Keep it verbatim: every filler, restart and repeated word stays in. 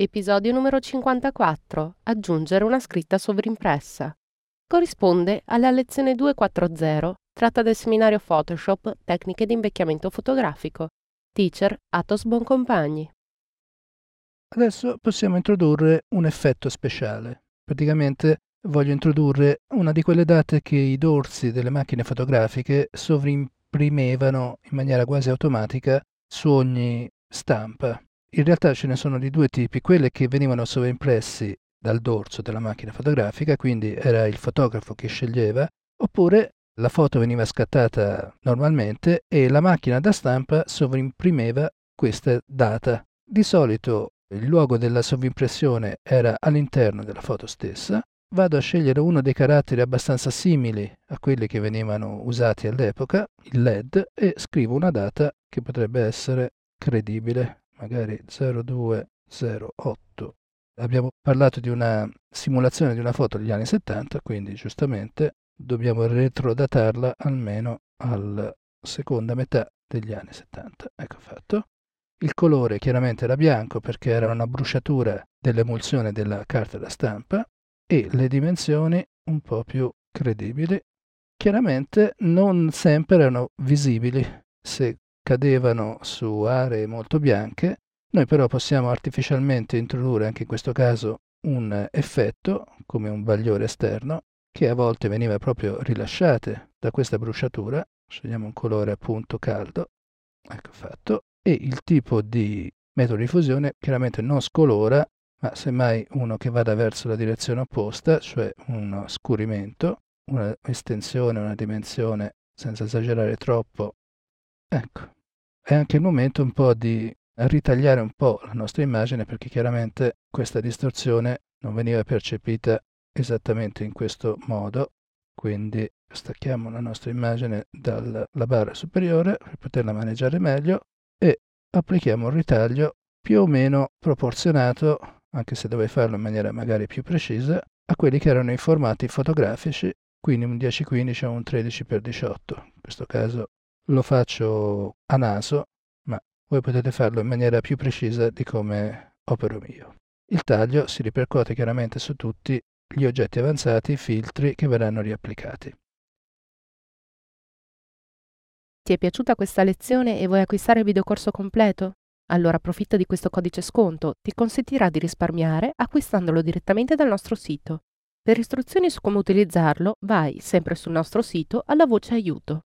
Episodio numero cinquantaquattro. Aggiungere una scritta sovrimpressa. Corrisponde alla lezione duecentoquaranta, tratta del seminario Photoshop Tecniche di Invecchiamento Fotografico. Teacher Atos Boncompagni. Adesso possiamo introdurre un effetto speciale. Praticamente voglio introdurre una di quelle date che i dorsi delle macchine fotografiche sovrimprimevano in maniera quasi automatica su ogni stampa. In realtà ce ne sono di due tipi, quelle che venivano sovraimpressi dal dorso della macchina fotografica, quindi era il fotografo che sceglieva, oppure la foto veniva scattata normalmente e la macchina da stampa sovrimprimeva questa data. Di solito il luogo della sovrimpressione era all'interno della foto stessa. Vado a scegliere uno dei caratteri abbastanza simili a quelli che venivano usati all'epoca, il L E D, e scrivo una data che potrebbe essere credibile. Magari zero due zero otto. Abbiamo parlato di una simulazione di una foto degli anni settanta, quindi giustamente dobbiamo retrodatarla almeno alla seconda metà degli anni settanta. Ecco fatto. Il colore chiaramente era bianco perché era una bruciatura dell'emulsione della carta da stampa, e le dimensioni un po' più credibili. Chiaramente non sempre erano visibili. Se cadevano su aree molto bianche, noi però possiamo artificialmente introdurre anche in questo caso un effetto come un bagliore esterno che a volte veniva proprio rilasciato da questa bruciatura. Scegliamo un colore appunto caldo, ecco fatto, e il tipo di metodo di fusione chiaramente non scolora, ma semmai uno che vada verso la direzione opposta, cioè uno scurimento, una estensione, una dimensione senza esagerare troppo. Ecco. È anche il momento un po' di ritagliare un po' la nostra immagine, perché chiaramente questa distorsione non veniva percepita esattamente in questo modo, quindi stacchiamo la nostra immagine dalla barra superiore per poterla maneggiare meglio e applichiamo un ritaglio più o meno proporzionato, anche se dovrei farlo in maniera magari più precisa, a quelli che erano i formati fotografici, quindi un dieci quindici o un tredici per diciotto. In questo caso lo faccio a naso, ma voi potete farlo in maniera più precisa di come opero io. Il taglio si ripercuote chiaramente su tutti gli oggetti avanzati, i filtri che verranno riapplicati. Ti è piaciuta questa lezione e vuoi acquistare il videocorso completo? Allora approfitta di questo codice sconto, ti consentirà di risparmiare acquistandolo direttamente dal nostro sito. Per istruzioni su come utilizzarlo vai sempre sul nostro sito alla voce aiuto.